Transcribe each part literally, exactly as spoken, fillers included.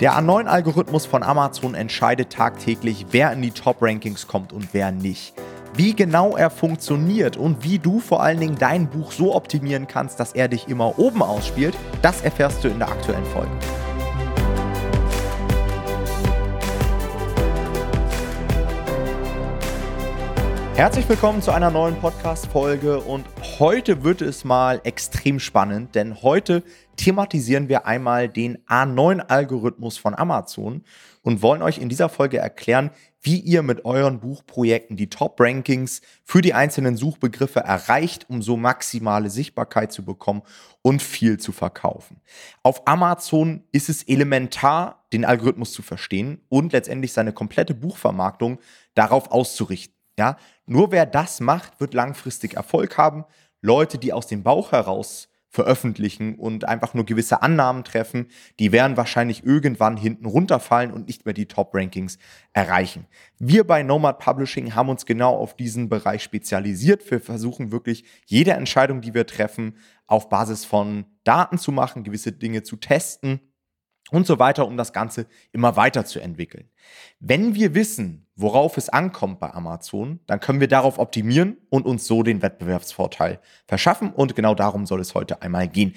Der A neun-Algorithmus von Amazon entscheidet tagtäglich, wer in die Top-Rankings kommt und wer nicht. Wie genau er funktioniert und wie du vor allen Dingen dein Buch so optimieren kannst, dass er dich immer oben ausspielt, das erfährst du in der aktuellen Folge. Herzlich willkommen zu einer neuen Podcast-Folge und heute wird es mal extrem spannend, denn heute thematisieren wir einmal den A neun-Algorithmus von Amazon und wollen euch in dieser Folge erklären, wie ihr mit euren Buchprojekten die Top-Rankings für die einzelnen Suchbegriffe erreicht, um so maximale Sichtbarkeit zu bekommen und viel zu verkaufen. Auf Amazon ist es elementar, den Algorithmus zu verstehen und letztendlich seine komplette Buchvermarktung darauf auszurichten. Ja, nur wer das macht, wird langfristig Erfolg haben. Leute, die aus dem Bauch heraus veröffentlichen und einfach nur gewisse Annahmen treffen, die werden wahrscheinlich irgendwann hinten runterfallen und nicht mehr die Top-Rankings erreichen. Wir bei Nomad Publishing haben uns genau auf diesen Bereich spezialisiert. Wir versuchen wirklich, jede Entscheidung, die wir treffen, auf Basis von Daten zu machen, gewisse Dinge zu testen und so weiter, um das Ganze immer weiterzuentwickeln. Wenn wir wissen, worauf es ankommt bei Amazon, dann können wir darauf optimieren und uns so den Wettbewerbsvorteil verschaffen. Und genau darum soll es heute einmal gehen.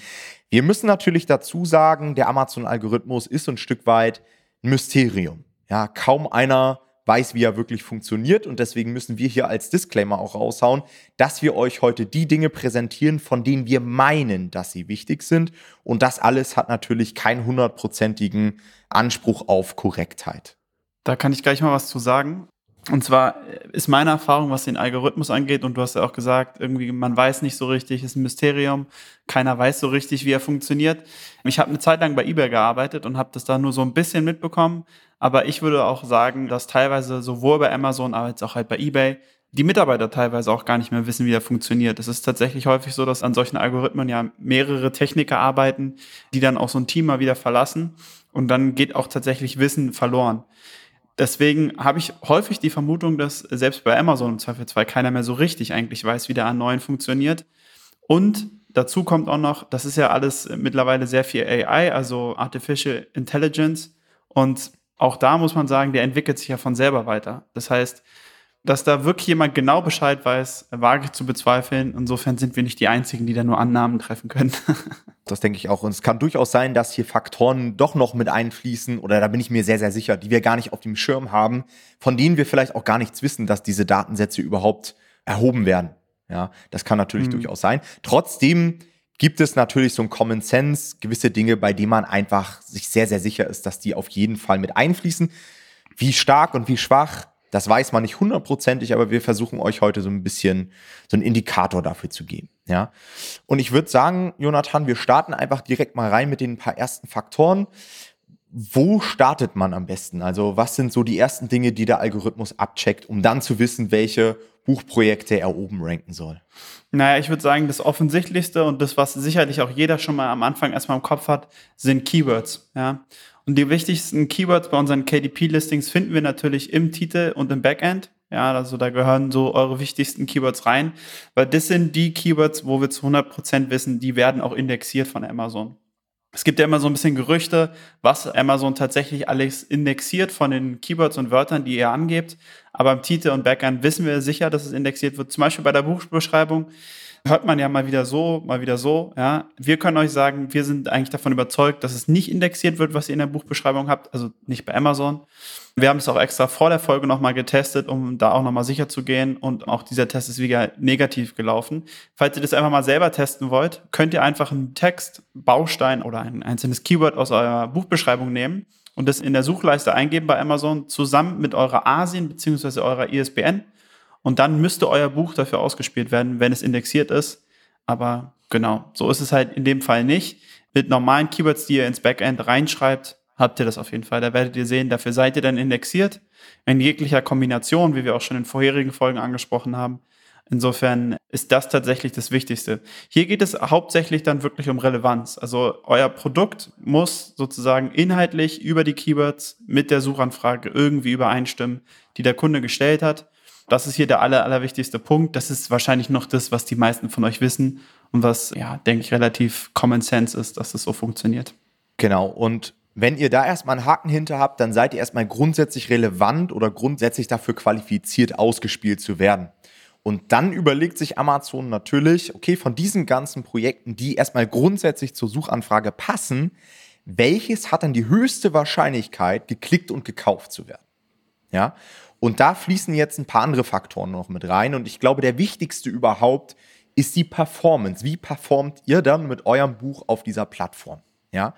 Wir müssen natürlich dazu sagen, der Amazon-Algorithmus ist ein Stück weit ein Mysterium. Ja, kaum einer weiß, wie er wirklich funktioniert. Und deswegen müssen wir hier als Disclaimer auch raushauen, dass wir euch heute die Dinge präsentieren, von denen wir meinen, dass sie wichtig sind. Und das alles hat natürlich keinen hundertprozentigen Anspruch auf Korrektheit. Da kann ich gleich mal was zu sagen. Und zwar ist meine Erfahrung, was den Algorithmus angeht, und du hast ja auch gesagt, irgendwie man weiß nicht so richtig, ist ein Mysterium, keiner weiß so richtig, wie er funktioniert. Ich habe eine Zeit lang bei eBay gearbeitet und habe das da nur so ein bisschen mitbekommen, aber ich würde auch sagen, dass teilweise sowohl bei Amazon als auch halt bei eBay die Mitarbeiter teilweise auch gar nicht mehr wissen, wie der funktioniert. Es ist tatsächlich häufig so, dass an solchen Algorithmen ja mehrere Techniker arbeiten, die dann auch so ein Team mal wieder verlassen und dann geht auch tatsächlich Wissen verloren. Deswegen habe ich häufig die Vermutung, dass selbst bei Amazon im Zweifelsfall keiner mehr so richtig eigentlich weiß, wie der A neun funktioniert. Und dazu kommt auch noch, das ist ja alles mittlerweile sehr viel A I, also Artificial Intelligence. Und auch da muss man sagen, der entwickelt sich ja von selber weiter. Das heißt, dass da wirklich jemand genau Bescheid weiß, wage ich zu bezweifeln. Insofern sind wir nicht die Einzigen, die da nur Annahmen treffen können. Das denke ich auch. Und es kann durchaus sein, dass hier Faktoren doch noch mit einfließen, oder da bin ich mir sehr, sehr sicher, die wir gar nicht auf dem Schirm haben, von denen wir vielleicht auch gar nichts wissen, dass diese Datensätze überhaupt erhoben werden. Ja, das kann natürlich mhm. durchaus sein. Trotzdem gibt es natürlich so ein Common Sense, gewisse Dinge, bei denen man einfach sich sehr, sehr sicher ist, dass die auf jeden Fall mit einfließen. Wie stark und wie schwach, das weiß man nicht hundertprozentig, aber wir versuchen euch heute so ein bisschen so einen Indikator dafür zu geben. Ja? Und ich würde sagen, Jonathan, wir starten einfach direkt mal rein mit den paar ersten Faktoren. Wo startet man am besten? Also was sind so die ersten Dinge, die der Algorithmus abcheckt, um dann zu wissen, welche Buchprojekte er oben ranken soll? Naja, ich würde sagen, das Offensichtlichste und das, was sicherlich auch jeder schon mal am Anfang erstmal im Kopf hat, sind Keywords. Ja? Und die wichtigsten Keywords bei unseren K D P-Listings finden wir natürlich im Titel und im Backend. Ja, also da gehören so eure wichtigsten Keywords rein, weil das sind die Keywords, wo wir zu hundert Prozent wissen, die werden auch indexiert von Amazon. Es gibt ja immer so ein bisschen Gerüchte, was Amazon tatsächlich alles indexiert von den Keywords und Wörtern, die ihr angebt. Aber im Titel und Backend wissen wir sicher, dass es indexiert wird. Zum Beispiel bei der Buchbeschreibung hört man ja mal wieder so, mal wieder so. Ja. Wir können euch sagen, wir sind eigentlich davon überzeugt, dass es nicht indexiert wird, was ihr in der Buchbeschreibung habt, also nicht bei Amazon. Wir haben es auch extra vor der Folge nochmal getestet, um da auch nochmal sicher zu gehen. Und auch dieser Test ist wieder negativ gelaufen. Falls ihr das einfach mal selber testen wollt, könnt ihr einfach einen Text, Baustein oder ein einzelnes Keyword aus eurer Buchbeschreibung nehmen und das in der Suchleiste eingeben bei Amazon zusammen mit eurer A S I N bzw. eurer I S B N. Und dann müsste euer Buch dafür ausgespielt werden, wenn es indexiert ist. Aber genau, so ist es halt in dem Fall nicht. Mit normalen Keywords, die ihr ins Backend reinschreibt, habt ihr das auf jeden Fall. Da werdet ihr sehen, dafür seid ihr dann indexiert. In jeglicher Kombination, wie wir auch schon in vorherigen Folgen angesprochen haben. Insofern ist das tatsächlich das Wichtigste. Hier geht es hauptsächlich dann wirklich um Relevanz. Also euer Produkt muss sozusagen inhaltlich über die Keywords mit der Suchanfrage irgendwie übereinstimmen, die der Kunde gestellt hat. Das ist hier der aller, allerwichtigste Punkt. Das ist wahrscheinlich noch das, was die meisten von euch wissen und was, ja, denke ich, relativ Common Sense ist, dass das so funktioniert. Genau. Und Wenn ihr da erstmal einen Haken hinter habt, dann seid ihr erstmal grundsätzlich relevant oder grundsätzlich dafür qualifiziert, ausgespielt zu werden. Und dann überlegt sich Amazon natürlich, okay, von diesen ganzen Projekten, die erstmal grundsätzlich zur Suchanfrage passen, welches hat dann die höchste Wahrscheinlichkeit, geklickt und gekauft zu werden? Ja? Und da fließen jetzt ein paar andere Faktoren noch mit rein. Und ich glaube, der wichtigste überhaupt ist die Performance. Wie performt ihr dann mit eurem Buch auf dieser Plattform? Ja?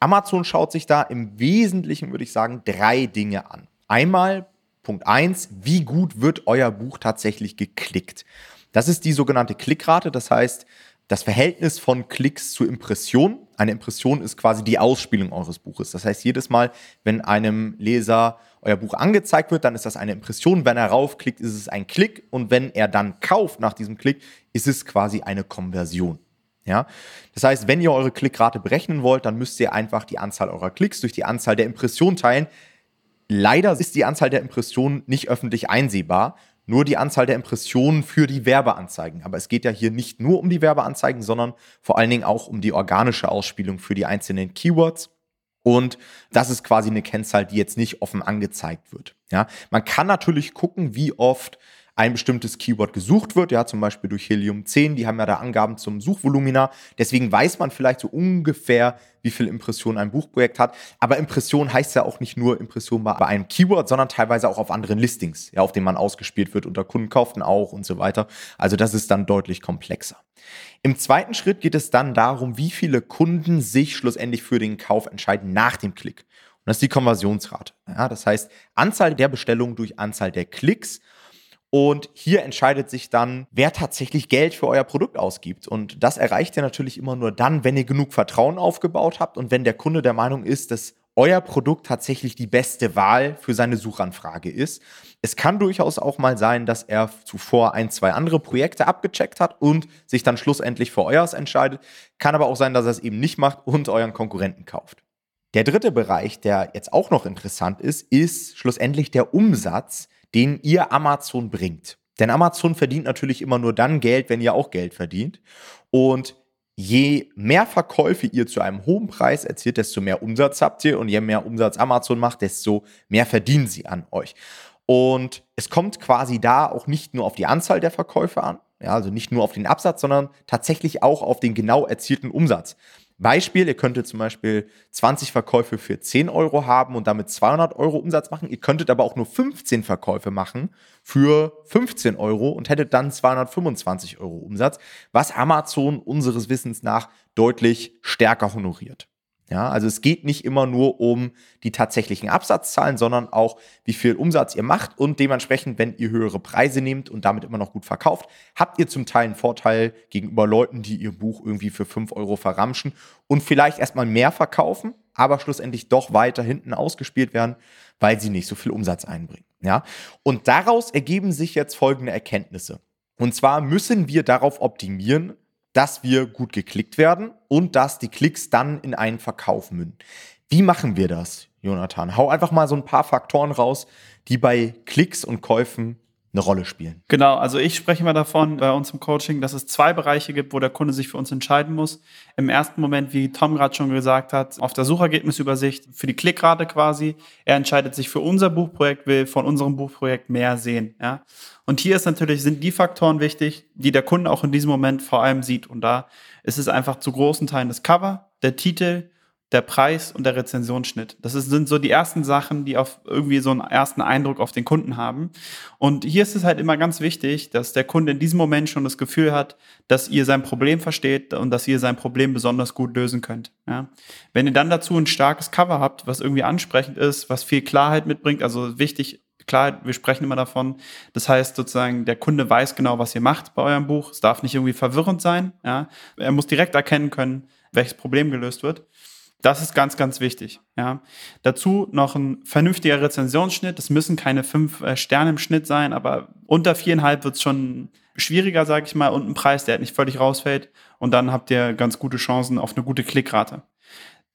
Amazon schaut sich da im Wesentlichen, würde ich sagen, drei Dinge an. Einmal, Punkt eins, wie gut wird euer Buch tatsächlich geklickt? Das ist die sogenannte Klickrate, das heißt, das Verhältnis von Klicks zu Impressionen. Eine Impression ist quasi die Ausspielung eures Buches. Das heißt, jedes Mal, wenn einem Leser euer Buch angezeigt wird, dann ist das eine Impression. Wenn er raufklickt, ist es ein Klick. Und wenn er dann kauft nach diesem Klick, ist es quasi eine Konversion. Ja? Das heißt, wenn ihr eure Klickrate berechnen wollt, dann müsst ihr einfach die Anzahl eurer Klicks durch die Anzahl der Impressionen teilen. Leider ist die Anzahl der Impressionen nicht öffentlich einsehbar. Nur die Anzahl der Impressionen für die Werbeanzeigen. Aber es geht ja hier nicht nur um die Werbeanzeigen, sondern vor allen Dingen auch um die organische Ausspielung für die einzelnen Keywords. Und das ist quasi eine Kennzahl, die jetzt nicht offen angezeigt wird. Ja, man kann natürlich gucken, wie oft ein bestimmtes Keyword gesucht wird, ja, zum Beispiel durch Helium zehn, die haben ja da Angaben zum Suchvolumina, deswegen weiß man vielleicht so ungefähr, wie viele Impressionen ein Buchprojekt hat, aber Impression heißt ja auch nicht nur Impression bei einem Keyword, sondern teilweise auch auf anderen Listings, ja, auf denen man ausgespielt wird, unter Kunden kauften auch und so weiter, also das ist dann deutlich komplexer. Im zweiten Schritt geht es dann darum, wie viele Kunden sich schlussendlich für den Kauf entscheiden nach dem Klick, und das ist die Konversionsrate, ja, das heißt Anzahl der Bestellungen durch Anzahl der Klicks. Und hier entscheidet sich dann, wer tatsächlich Geld für euer Produkt ausgibt. Und das erreicht ihr natürlich immer nur dann, wenn ihr genug Vertrauen aufgebaut habt und wenn der Kunde der Meinung ist, dass euer Produkt tatsächlich die beste Wahl für seine Suchanfrage ist. Es kann durchaus auch mal sein, dass er zuvor ein, zwei andere Projekte abgecheckt hat und sich dann schlussendlich für euers entscheidet. Kann aber auch sein, dass er es eben nicht macht und euren Konkurrenten kauft. Der dritte Bereich, der jetzt auch noch interessant ist, ist schlussendlich der Umsatz, den ihr Amazon bringt. Denn Amazon verdient natürlich immer nur dann Geld, wenn ihr auch Geld verdient. Und je mehr Verkäufe ihr zu einem hohen Preis erzielt, desto mehr Umsatz habt ihr. Und je mehr Umsatz Amazon macht, desto mehr verdienen sie an euch. Und es kommt quasi da auch nicht nur auf die Anzahl der Verkäufe an, ja, also nicht nur auf den Absatz, sondern tatsächlich auch auf den genau erzielten Umsatz. Beispiel, ihr könntet zum Beispiel zwanzig Verkäufe für zehn Euro haben und damit zweihundert Euro Umsatz machen. Ihr könntet aber auch nur fünfzehn Verkäufe machen für fünfzehn Euro und hättet dann zweihundertfünfundzwanzig Euro Umsatz, was Amazon unseres Wissens nach deutlich stärker honoriert. Ja, also es geht nicht immer nur um die tatsächlichen Absatzzahlen, sondern auch, wie viel Umsatz ihr macht und dementsprechend, wenn ihr höhere Preise nehmt und damit immer noch gut verkauft, habt ihr zum Teil einen Vorteil gegenüber Leuten, die ihr Buch irgendwie für fünf Euro verramschen und vielleicht erstmal mehr verkaufen, aber schlussendlich doch weiter hinten ausgespielt werden, weil sie nicht so viel Umsatz einbringen. Ja? Und daraus ergeben sich jetzt folgende Erkenntnisse. Und zwar müssen wir darauf optimieren, dass wir gut geklickt werden und dass die Klicks dann in einen Verkauf münden. Wie machen wir das, Jonathan? Hau einfach mal so ein paar Faktoren raus, die bei Klicks und Käufen eine Rolle spielen. Genau, also ich spreche mal davon bei uns im Coaching, dass es zwei Bereiche gibt, wo der Kunde sich für uns entscheiden muss. Im ersten Moment, wie Tom gerade schon gesagt hat, auf der Suchergebnisübersicht für die Klickrate quasi. Er entscheidet sich für unser Buchprojekt, will von unserem Buchprojekt mehr sehen. Ja? Und hier ist natürlich, sind die Faktoren wichtig, die der Kunde auch in diesem Moment vor allem sieht. Und da ist es einfach zu großen Teilen das Cover, der Titel, der Preis und der Rezensionsschnitt. Das sind so die ersten Sachen, die auf irgendwie so einen ersten Eindruck auf den Kunden haben. Und hier ist es halt immer ganz wichtig, dass der Kunde in diesem Moment schon das Gefühl hat, dass ihr sein Problem versteht und dass ihr sein Problem besonders gut lösen könnt. Ja? Wenn ihr dann dazu ein starkes Cover habt, was irgendwie ansprechend ist, was viel Klarheit mitbringt, also wichtig, Klarheit, wir sprechen immer davon, das heißt sozusagen, der Kunde weiß genau, was ihr macht bei eurem Buch. Es darf nicht irgendwie verwirrend sein. Ja? Er muss direkt erkennen können, welches Problem gelöst wird. Das ist ganz, ganz wichtig. Ja. Dazu noch ein vernünftiger Rezensionsschnitt. Es müssen keine fünf Sterne im Schnitt sein, aber unter viereinhalb wird es schon schwieriger, sage ich mal, und ein Preis, der nicht völlig rausfällt. Und dann habt ihr ganz gute Chancen auf eine gute Klickrate.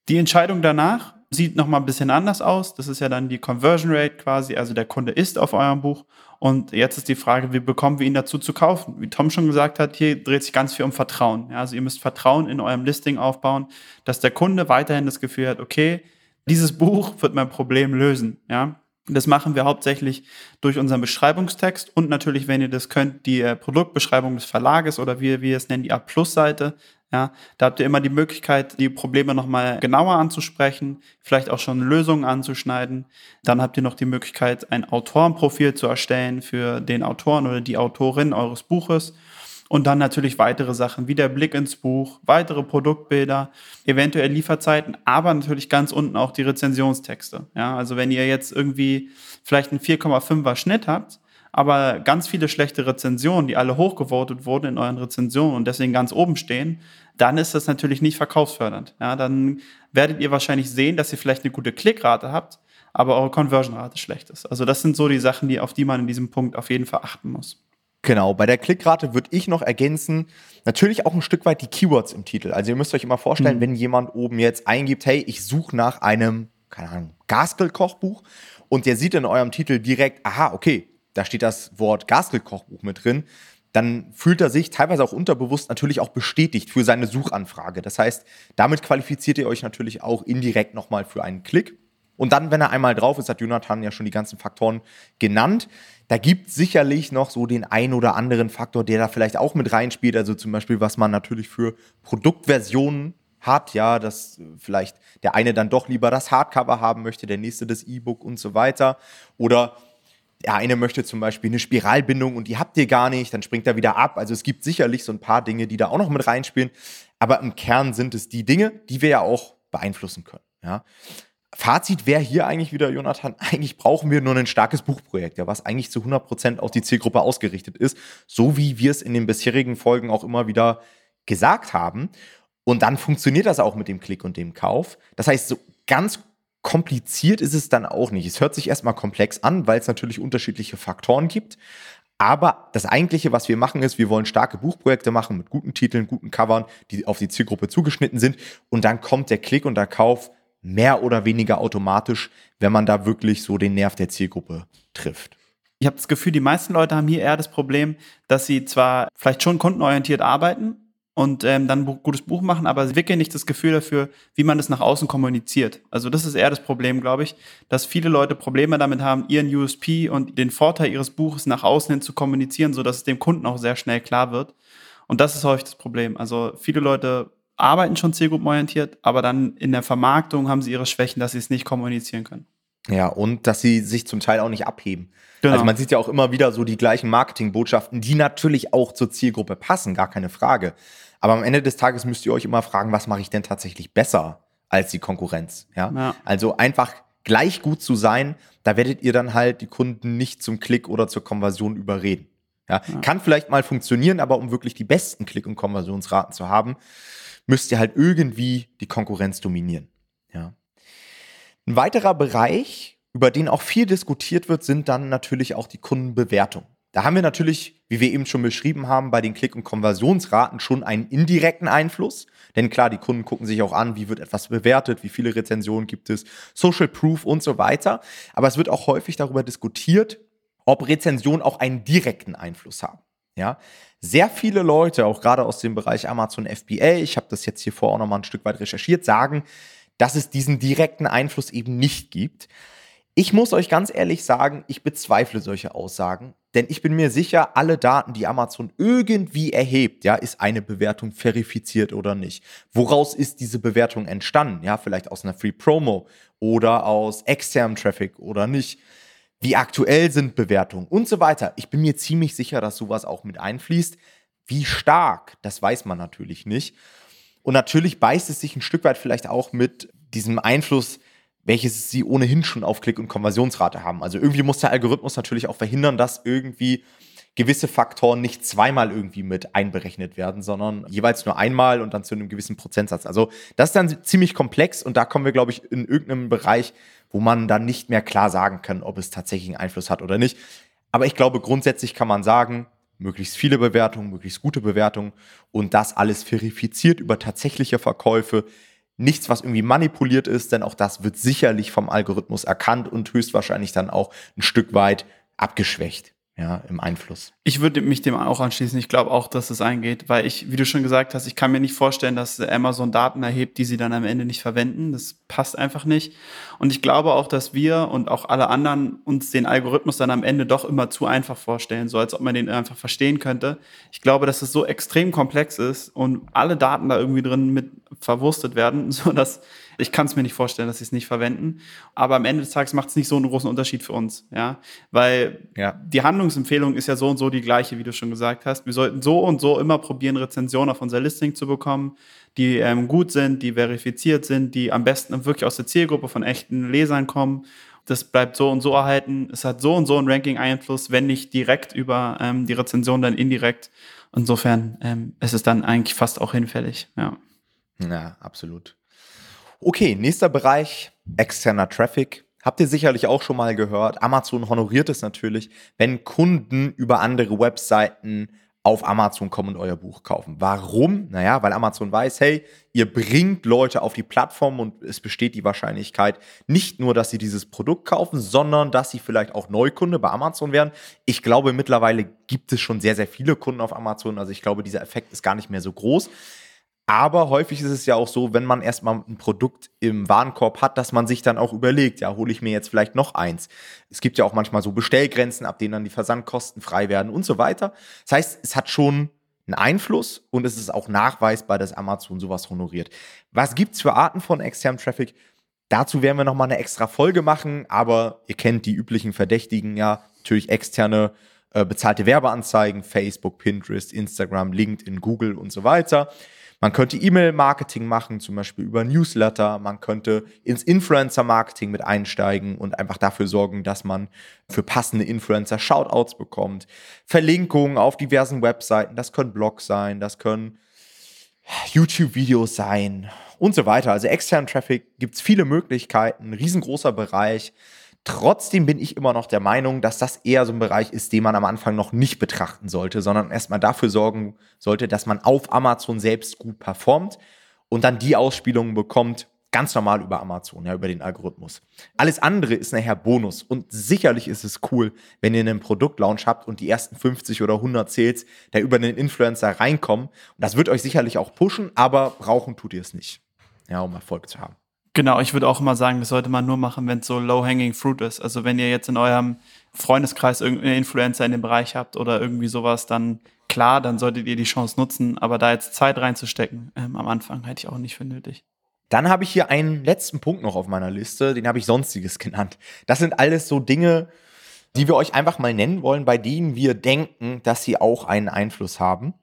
Die Entscheidung danach sieht nochmal ein bisschen anders aus. Das ist ja dann die Conversion Rate quasi, also der Kunde ist auf eurem Buch. Und jetzt ist die Frage, wie bekommen wir ihn dazu zu kaufen? Wie Tom schon gesagt hat, hier dreht sich ganz viel um Vertrauen. Ja, also ihr müsst Vertrauen in eurem Listing aufbauen, dass der Kunde weiterhin das Gefühl hat, okay, Dieses Buch wird mein Problem lösen, ja. Das machen wir hauptsächlich durch unseren Beschreibungstext und natürlich, wenn ihr das könnt, die äh, Produktbeschreibung des Verlages oder wie, wie wir es nennen, die A-Plus-Seite. Ja, da habt ihr immer die Möglichkeit, die Probleme nochmal genauer anzusprechen, vielleicht auch schon Lösungen anzuschneiden. Dann habt ihr noch die Möglichkeit, ein Autorenprofil zu erstellen für den Autoren oder die Autorin eures Buches. Und dann natürlich weitere Sachen wie der Blick ins Buch, weitere Produktbilder, eventuell Lieferzeiten, aber natürlich ganz unten auch die Rezensionstexte. Ja, also wenn ihr jetzt irgendwie vielleicht einen vier Komma fünfer Schnitt habt, aber ganz viele schlechte Rezensionen, die alle hochgevotet wurden in euren Rezensionen und deswegen ganz oben stehen, dann ist das natürlich nicht verkaufsfördernd. Ja, dann werdet ihr wahrscheinlich sehen, dass ihr vielleicht eine gute Klickrate habt, aber eure Conversion-Rate schlecht ist. Also das sind so die Sachen, die, auf die man in diesem Punkt auf jeden Fall achten muss. Genau, bei der Klickrate würde ich noch ergänzen, natürlich auch ein Stück weit die Keywords im Titel. Also ihr müsst euch immer vorstellen, mhm. wenn jemand oben jetzt eingibt, hey, ich suche nach einem, keine Ahnung, Gaskell-Kochbuch und der sieht in eurem Titel direkt, aha, okay, da steht das Wort Gaskell-Kochbuch mit drin, dann fühlt er sich teilweise auch unterbewusst natürlich auch bestätigt für seine Suchanfrage. Das heißt, damit qualifiziert ihr euch natürlich auch indirekt nochmal für einen Klick. Und dann, wenn er einmal drauf ist, hat Jonathan ja schon die ganzen Faktoren genannt. Da gibt es sicherlich noch so den einen oder anderen Faktor, der da vielleicht auch mit reinspielt. Also zum Beispiel, was man natürlich für Produktversionen hat, ja, dass vielleicht der eine dann doch lieber das Hardcover haben möchte, der nächste das E-Book und so weiter. Oder der eine möchte zum Beispiel eine Spiralbindung und die habt ihr gar nicht, dann springt er wieder ab. Also es gibt sicherlich so ein paar Dinge, die da auch noch mit reinspielen. Aber im Kern sind es die Dinge, die wir ja auch beeinflussen können, ja. Fazit wäre hier eigentlich wieder, Jonathan, eigentlich brauchen wir nur ein starkes Buchprojekt, ja, was eigentlich zu hundert Prozent auf die Zielgruppe ausgerichtet ist, so wie wir es in den bisherigen Folgen auch immer wieder gesagt haben. Und dann funktioniert das auch mit dem Klick und dem Kauf. Das heißt, so ganz kompliziert ist es dann auch nicht. Es hört sich erstmal komplex an, weil es natürlich unterschiedliche Faktoren gibt. Aber das Eigentliche, was wir machen, ist, wir wollen starke Buchprojekte machen mit guten Titeln, guten Covern, die auf die Zielgruppe zugeschnitten sind. Und dann kommt der Klick und der Kauf mehr oder weniger automatisch, wenn man da wirklich so den Nerv der Zielgruppe trifft. Ich habe das Gefühl, die meisten Leute haben hier eher das Problem, dass sie zwar vielleicht schon kundenorientiert arbeiten und ähm, dann ein gutes Buch machen, aber sie wirklich nicht das Gefühl dafür, wie man das nach außen kommuniziert. Also das ist eher das Problem, glaube ich, dass viele Leute Probleme damit haben, ihren U S P und den Vorteil ihres Buches nach außen hin zu kommunizieren, sodass es dem Kunden auch sehr schnell klar wird. Und das ist häufig das Problem. Also viele Leute arbeiten schon zielgruppenorientiert, aber dann in der Vermarktung haben sie ihre Schwächen, dass sie es nicht kommunizieren können. Ja, und dass sie sich zum Teil auch nicht abheben. Genau. Also man sieht ja auch immer wieder so die gleichen Marketingbotschaften, die natürlich auch zur Zielgruppe passen, gar keine Frage. Aber am Ende des Tages müsst ihr euch immer fragen, was mache ich denn tatsächlich besser als die Konkurrenz? Ja? Ja. Also einfach gleich gut zu sein, da werdet ihr dann halt die Kunden nicht zum Klick oder zur Konversion überreden. Ja? Ja. Kann vielleicht mal funktionieren, aber um wirklich die besten Klick- und Konversionsraten zu haben, müsst ihr halt irgendwie die Konkurrenz dominieren. Ja. Ein weiterer Bereich, über den auch viel diskutiert wird, sind dann natürlich auch die Kundenbewertungen. Da haben wir natürlich, wie wir eben schon beschrieben haben, bei den Klick- und Konversionsraten schon einen indirekten Einfluss. Denn klar, die Kunden gucken sich auch an, wie wird etwas bewertet, wie viele Rezensionen gibt es, Social Proof und so weiter. Aber es wird auch häufig darüber diskutiert, ob Rezensionen auch einen direkten Einfluss haben. Ja, sehr viele Leute, auch gerade aus dem Bereich Amazon F B A, ich habe das jetzt hier vorher auch nochmal ein Stück weit recherchiert, sagen, dass es diesen direkten Einfluss eben nicht gibt. Ich muss euch ganz ehrlich sagen, ich bezweifle solche Aussagen, denn ich bin mir sicher, alle Daten, die Amazon irgendwie erhebt, ja, ist eine Bewertung verifiziert oder nicht. Woraus ist diese Bewertung entstanden? Ja, vielleicht aus einer Free Promo oder aus externem Traffic oder nicht. Wie aktuell sind Bewertungen und so weiter. Ich bin mir ziemlich sicher, dass sowas auch mit einfließt. Wie stark, das weiß man natürlich nicht. Und natürlich beißt es sich ein Stück weit vielleicht auch mit diesem Einfluss, welches sie ohnehin schon auf Klick- und Konversionsrate haben. Also irgendwie muss der Algorithmus natürlich auch verhindern, dass irgendwie gewisse Faktoren nicht zweimal irgendwie mit einberechnet werden, sondern jeweils nur einmal und dann zu einem gewissen Prozentsatz. Also das ist dann ziemlich komplex und da kommen wir, glaube ich, in irgendeinem Bereich, wo man dann nicht mehr klar sagen kann, ob es tatsächlich einen Einfluss hat oder nicht. Aber ich glaube, grundsätzlich kann man sagen, möglichst viele Bewertungen, möglichst gute Bewertungen und das alles verifiziert über tatsächliche Verkäufe. Nichts, was irgendwie manipuliert ist, denn auch das wird sicherlich vom Algorithmus erkannt und höchstwahrscheinlich dann auch ein Stück weit abgeschwächt. Ja, im Einfluss. Ich würde mich dem auch anschließen. Ich glaube auch, dass es eingeht, weil ich, wie du schon gesagt hast, ich kann mir nicht vorstellen, dass Amazon Daten erhebt, die sie dann am Ende nicht verwenden. Das passt einfach nicht. Und ich glaube auch, dass wir und auch alle anderen uns den Algorithmus dann am Ende doch immer zu einfach vorstellen, so als ob man den einfach verstehen könnte. Ich glaube, dass es so extrem komplex ist und alle Daten da irgendwie drin mit verwurstet werden, sodass ich kann es mir nicht vorstellen, dass sie es nicht verwenden. Aber am Ende des Tages macht es nicht so einen großen Unterschied für uns, ja, weil ja. die Handlungsempfehlung ist ja so und so die gleiche, wie du schon gesagt hast. Wir sollten so und so immer probieren, Rezensionen auf unser Listing zu bekommen, die ähm, gut sind, die verifiziert sind, die am besten wirklich aus der Zielgruppe von echten Lesern kommen. Das bleibt so und so erhalten. Es hat so und so einen Ranking-Einfluss, wenn nicht direkt über ähm, die Rezension, dann indirekt. Insofern ähm, ist es dann eigentlich fast auch hinfällig. Ja, ja, absolut. Okay, nächster Bereich, externer Traffic. Habt ihr sicherlich auch schon mal gehört, Amazon honoriert es natürlich, wenn Kunden über andere Webseiten auf Amazon kommen und euer Buch kaufen. Warum? Naja, weil Amazon weiß, hey, ihr bringt Leute auf die Plattform und es besteht die Wahrscheinlichkeit, nicht nur, dass sie dieses Produkt kaufen, sondern dass sie vielleicht auch Neukunde bei Amazon werden. Ich glaube, mittlerweile gibt es schon sehr, sehr viele Kunden auf Amazon. Also ich glaube, dieser Effekt ist gar nicht mehr so groß. Aber häufig ist es ja auch so, wenn man erstmal ein Produkt im Warenkorb hat, dass man sich dann auch überlegt, ja, hole ich mir jetzt vielleicht noch eins. Es gibt ja auch manchmal so Bestellgrenzen, ab denen dann die Versandkosten frei werden und so weiter. Das heißt, es hat schon einen Einfluss und es ist auch nachweisbar, dass Amazon sowas honoriert. Was gibt es für Arten von externem Traffic? Dazu werden wir nochmal eine extra Folge machen, aber ihr kennt die üblichen Verdächtigen ja, natürlich externe äh, bezahlte Werbeanzeigen, Facebook, Pinterest, Instagram, LinkedIn, Google und so weiter. Man könnte E-Mail-Marketing machen, zum Beispiel über Newsletter. Man könnte ins Influencer-Marketing mit einsteigen und einfach dafür sorgen, dass man für passende Influencer Shoutouts bekommt. Verlinkungen auf diversen Webseiten, das können Blogs sein, das können YouTube-Videos sein und so weiter. Also externen Traffic gibt es viele Möglichkeiten, ein riesengroßer Bereich. Trotzdem bin ich immer noch der Meinung, dass das eher so ein Bereich ist, den man am Anfang noch nicht betrachten sollte, sondern erstmal dafür sorgen sollte, dass man auf Amazon selbst gut performt und dann die Ausspielungen bekommt, ganz normal über Amazon, ja, über den Algorithmus. Alles andere ist nachher Bonus und sicherlich ist es cool, wenn ihr einen Produktlaunch habt und die ersten fünfzig oder hundert Sales da über den Influencer reinkommen. Und das wird euch sicherlich auch pushen, aber brauchen tut ihr es nicht, ja, um Erfolg zu haben. Genau, ich würde auch immer sagen, das sollte man nur machen, wenn es so low-hanging fruit ist. Also wenn ihr jetzt in eurem Freundeskreis irgendeinen Influencer in dem Bereich habt oder irgendwie sowas, dann klar, dann solltet ihr die Chance nutzen. Aber da jetzt Zeit reinzustecken ähm, am Anfang, hätte ich auch nicht für nötig. Dann habe ich hier einen letzten Punkt noch auf meiner Liste, den habe ich Sonstiges genannt. Das sind alles so Dinge, die wir euch einfach mal nennen wollen, bei denen wir denken, dass sie auch einen Einfluss haben.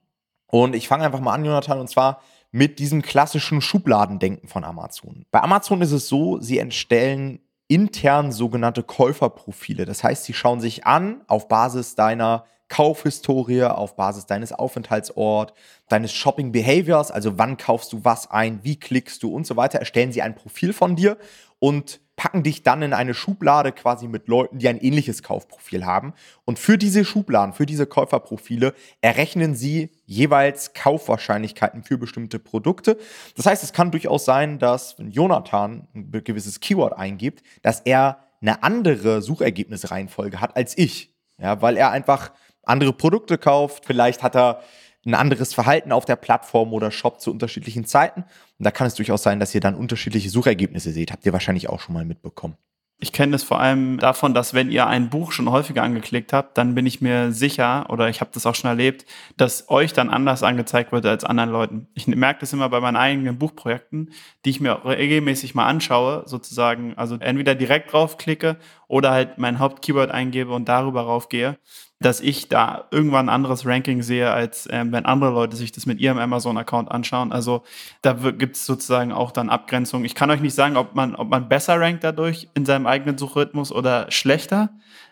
Und ich fange einfach mal an, Jonathan, und zwar mit diesem klassischen Schubladendenken von Amazon. Bei Amazon ist es so, sie erstellen intern sogenannte Käuferprofile. Das heißt, sie schauen sich an auf Basis deiner Kaufhistorie, auf Basis deines Aufenthaltsorts, deines Shopping-Behaviors, also wann kaufst du was ein, wie klickst du und so weiter, erstellen sie ein Profil von dir und packen dich dann in eine Schublade quasi mit Leuten, die ein ähnliches Kaufprofil haben. Und für diese Schubladen, für diese Käuferprofile errechnen sie jeweils Kaufwahrscheinlichkeiten für bestimmte Produkte. Das heißt, es kann durchaus sein, dass wenn Jonathan ein gewisses Keyword eingibt, dass er eine andere Suchergebnisreihenfolge hat als ich, ja, weil er einfach andere Produkte kauft. Vielleicht hat er ein anderes Verhalten auf der Plattform oder Shop zu unterschiedlichen Zeiten. Und da kann es durchaus sein, dass ihr dann unterschiedliche Suchergebnisse seht. Habt ihr wahrscheinlich auch schon mal mitbekommen. Ich kenne das vor allem davon, dass wenn ihr ein Buch schon häufiger angeklickt habt, dann bin ich mir sicher, oder ich habe das auch schon erlebt, dass euch dann anders angezeigt wird als anderen Leuten. Ich merke das immer bei meinen eigenen Buchprojekten, die ich mir regelmäßig mal anschaue, sozusagen, also entweder direkt draufklicke oder halt mein Hauptkeyword eingebe und darüber raufgehe, dass ich da irgendwann ein anderes Ranking sehe, als ähm, wenn andere Leute sich das mit ihrem Amazon-Account anschauen. Also da gibt es sozusagen auch dann Abgrenzungen. Ich kann euch nicht sagen, ob man, ob man besser rankt dadurch in seinem eigenen Suchrhythmus oder schlechter.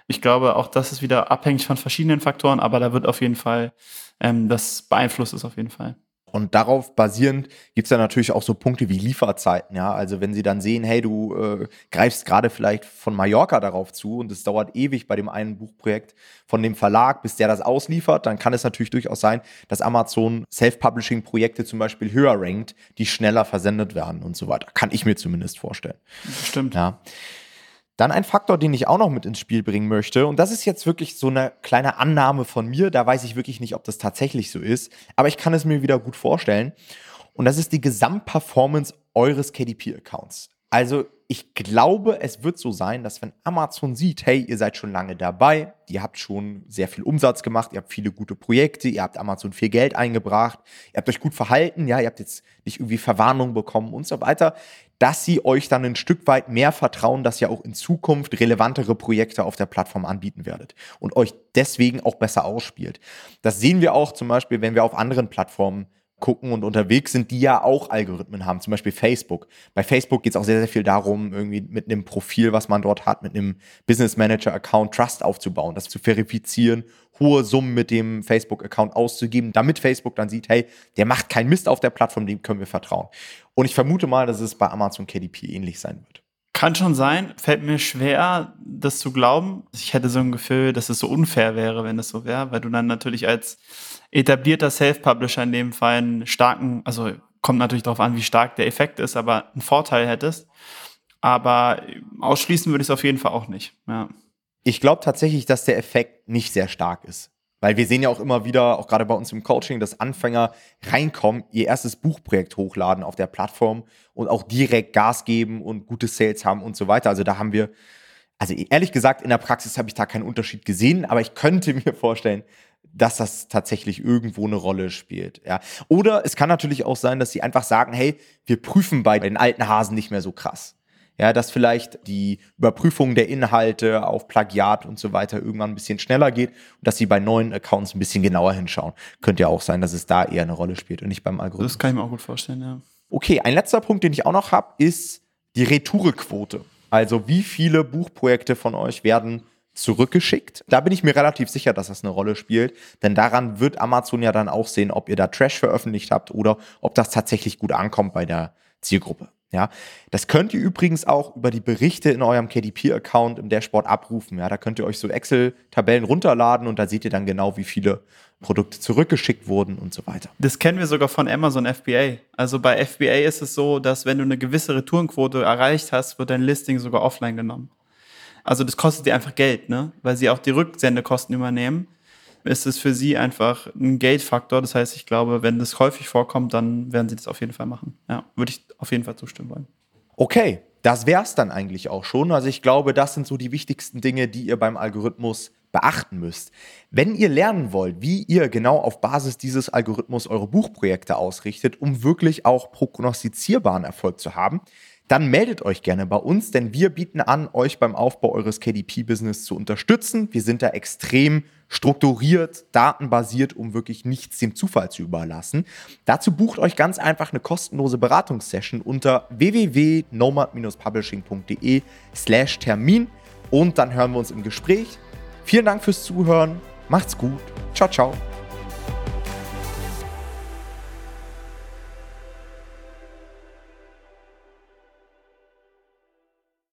Ich glaube, auch das ist wieder abhängig von verschiedenen Faktoren, aber da wird auf jeden Fall, ähm, das beeinflusst es auf jeden Fall. Und darauf basierend gibt es dann natürlich auch so Punkte wie Lieferzeiten, ja. Also wenn sie dann sehen, hey, du äh, greifst gerade vielleicht von Mallorca darauf zu und es dauert ewig bei dem einen Buchprojekt von dem Verlag, bis der das ausliefert, dann kann es natürlich durchaus sein, dass Amazon Self-Publishing-Projekte zum Beispiel höher rankt, die schneller versendet werden und so weiter. Kann ich mir zumindest vorstellen. Stimmt. Ja. Dann ein Faktor, den ich auch noch mit ins Spiel bringen möchte, und das ist jetzt wirklich so eine kleine Annahme von mir, da weiß ich wirklich nicht, ob das tatsächlich so ist, aber ich kann es mir wieder gut vorstellen, und das ist die Gesamtperformance eures K D P-Accounts. Also ich glaube, es wird so sein, dass wenn Amazon sieht, hey, ihr seid schon lange dabei, ihr habt schon sehr viel Umsatz gemacht, ihr habt viele gute Projekte, ihr habt Amazon viel Geld eingebracht, ihr habt euch gut verhalten, ja, ihr habt jetzt nicht irgendwie Verwarnung bekommen und so weiter, dass sie euch dann ein Stück weit mehr vertrauen, dass ihr auch in Zukunft relevantere Projekte auf der Plattform anbieten werdet und euch deswegen auch besser ausspielt. Das sehen wir auch zum Beispiel, wenn wir auf anderen Plattformen gucken und unterwegs sind, die ja auch Algorithmen haben, zum Beispiel Facebook. Bei Facebook geht es auch sehr, sehr viel darum, irgendwie mit einem Profil, was man dort hat, mit einem Business Manager-Account Trust aufzubauen, das zu verifizieren, hohe Summen mit dem Facebook-Account auszugeben, damit Facebook dann sieht, hey, der macht keinen Mist auf der Plattform, dem können wir vertrauen. Und ich vermute mal, dass es bei Amazon K D P ähnlich sein wird. Kann schon sein, fällt mir schwer, das zu glauben. Ich hätte so ein Gefühl, dass es so unfair wäre, wenn es so wäre, weil du dann natürlich als etablierter Selfpublisher in dem Fall einen starken, also kommt natürlich darauf an, wie stark der Effekt ist, aber einen Vorteil hättest. Aber ausschließen würde ich es auf jeden Fall auch nicht. Ja. Ich glaube tatsächlich, dass der Effekt nicht sehr stark ist. Weil wir sehen ja auch immer wieder, auch gerade bei uns im Coaching, dass Anfänger reinkommen, ihr erstes Buchprojekt hochladen auf der Plattform und auch direkt Gas geben und gute Sales haben und so weiter. Also da haben wir, also ehrlich gesagt, in der Praxis habe ich da keinen Unterschied gesehen, aber ich könnte mir vorstellen, dass das tatsächlich irgendwo eine Rolle spielt. Ja. Oder es kann natürlich auch sein, dass sie einfach sagen, hey, wir prüfen bei den alten Hasen nicht mehr so krass. Ja, dass vielleicht die Überprüfung der Inhalte auf Plagiat und so weiter irgendwann ein bisschen schneller geht und dass sie bei neuen Accounts ein bisschen genauer hinschauen. Könnte ja auch sein, dass es da eher eine Rolle spielt und nicht beim Algorithmus. Das kann ich mir auch gut vorstellen, ja. Okay, ein letzter Punkt, den ich auch noch habe, ist die Retourequote. Also wie viele Buchprojekte von euch werden zurückgeschickt? Da bin ich mir relativ sicher, dass das eine Rolle spielt, denn daran wird Amazon ja dann auch sehen, ob ihr da Trash veröffentlicht habt oder ob das tatsächlich gut ankommt bei der Zielgruppe. Ja, das könnt ihr übrigens auch über die Berichte in eurem K D P-Account im Dashboard abrufen. Ja, da könnt ihr euch so Excel-Tabellen runterladen und da seht ihr dann genau, wie viele Produkte zurückgeschickt wurden und so weiter. Das kennen wir sogar von Amazon F B A. Also bei F B A ist es so, dass wenn du eine gewisse Retourenquote erreicht hast, wird dein Listing sogar offline genommen. Also das kostet dir einfach Geld, ne? Weil sie auch die Rücksendekosten übernehmen. Ist es für sie einfach ein Geldfaktor. Das heißt, ich glaube, wenn das häufig vorkommt, dann werden sie das auf jeden Fall machen. Ja, würde ich auf jeden Fall zustimmen wollen. Okay, das wär's dann eigentlich auch schon. Also ich glaube, das sind so die wichtigsten Dinge, die ihr beim Algorithmus beachten müsst. Wenn ihr lernen wollt, wie ihr genau auf Basis dieses Algorithmus eure Buchprojekte ausrichtet, um wirklich auch prognostizierbaren Erfolg zu haben, dann meldet euch gerne bei uns, denn wir bieten an, euch beim Aufbau eures K D P-Business zu unterstützen. Wir sind da extrem strukturiert, datenbasiert, um wirklich nichts dem Zufall zu überlassen. Dazu bucht euch ganz einfach eine kostenlose Beratungssession unter www.nomad-publishing.de slash Termin und dann hören wir uns im Gespräch. Vielen Dank fürs Zuhören, macht's gut, ciao, ciao.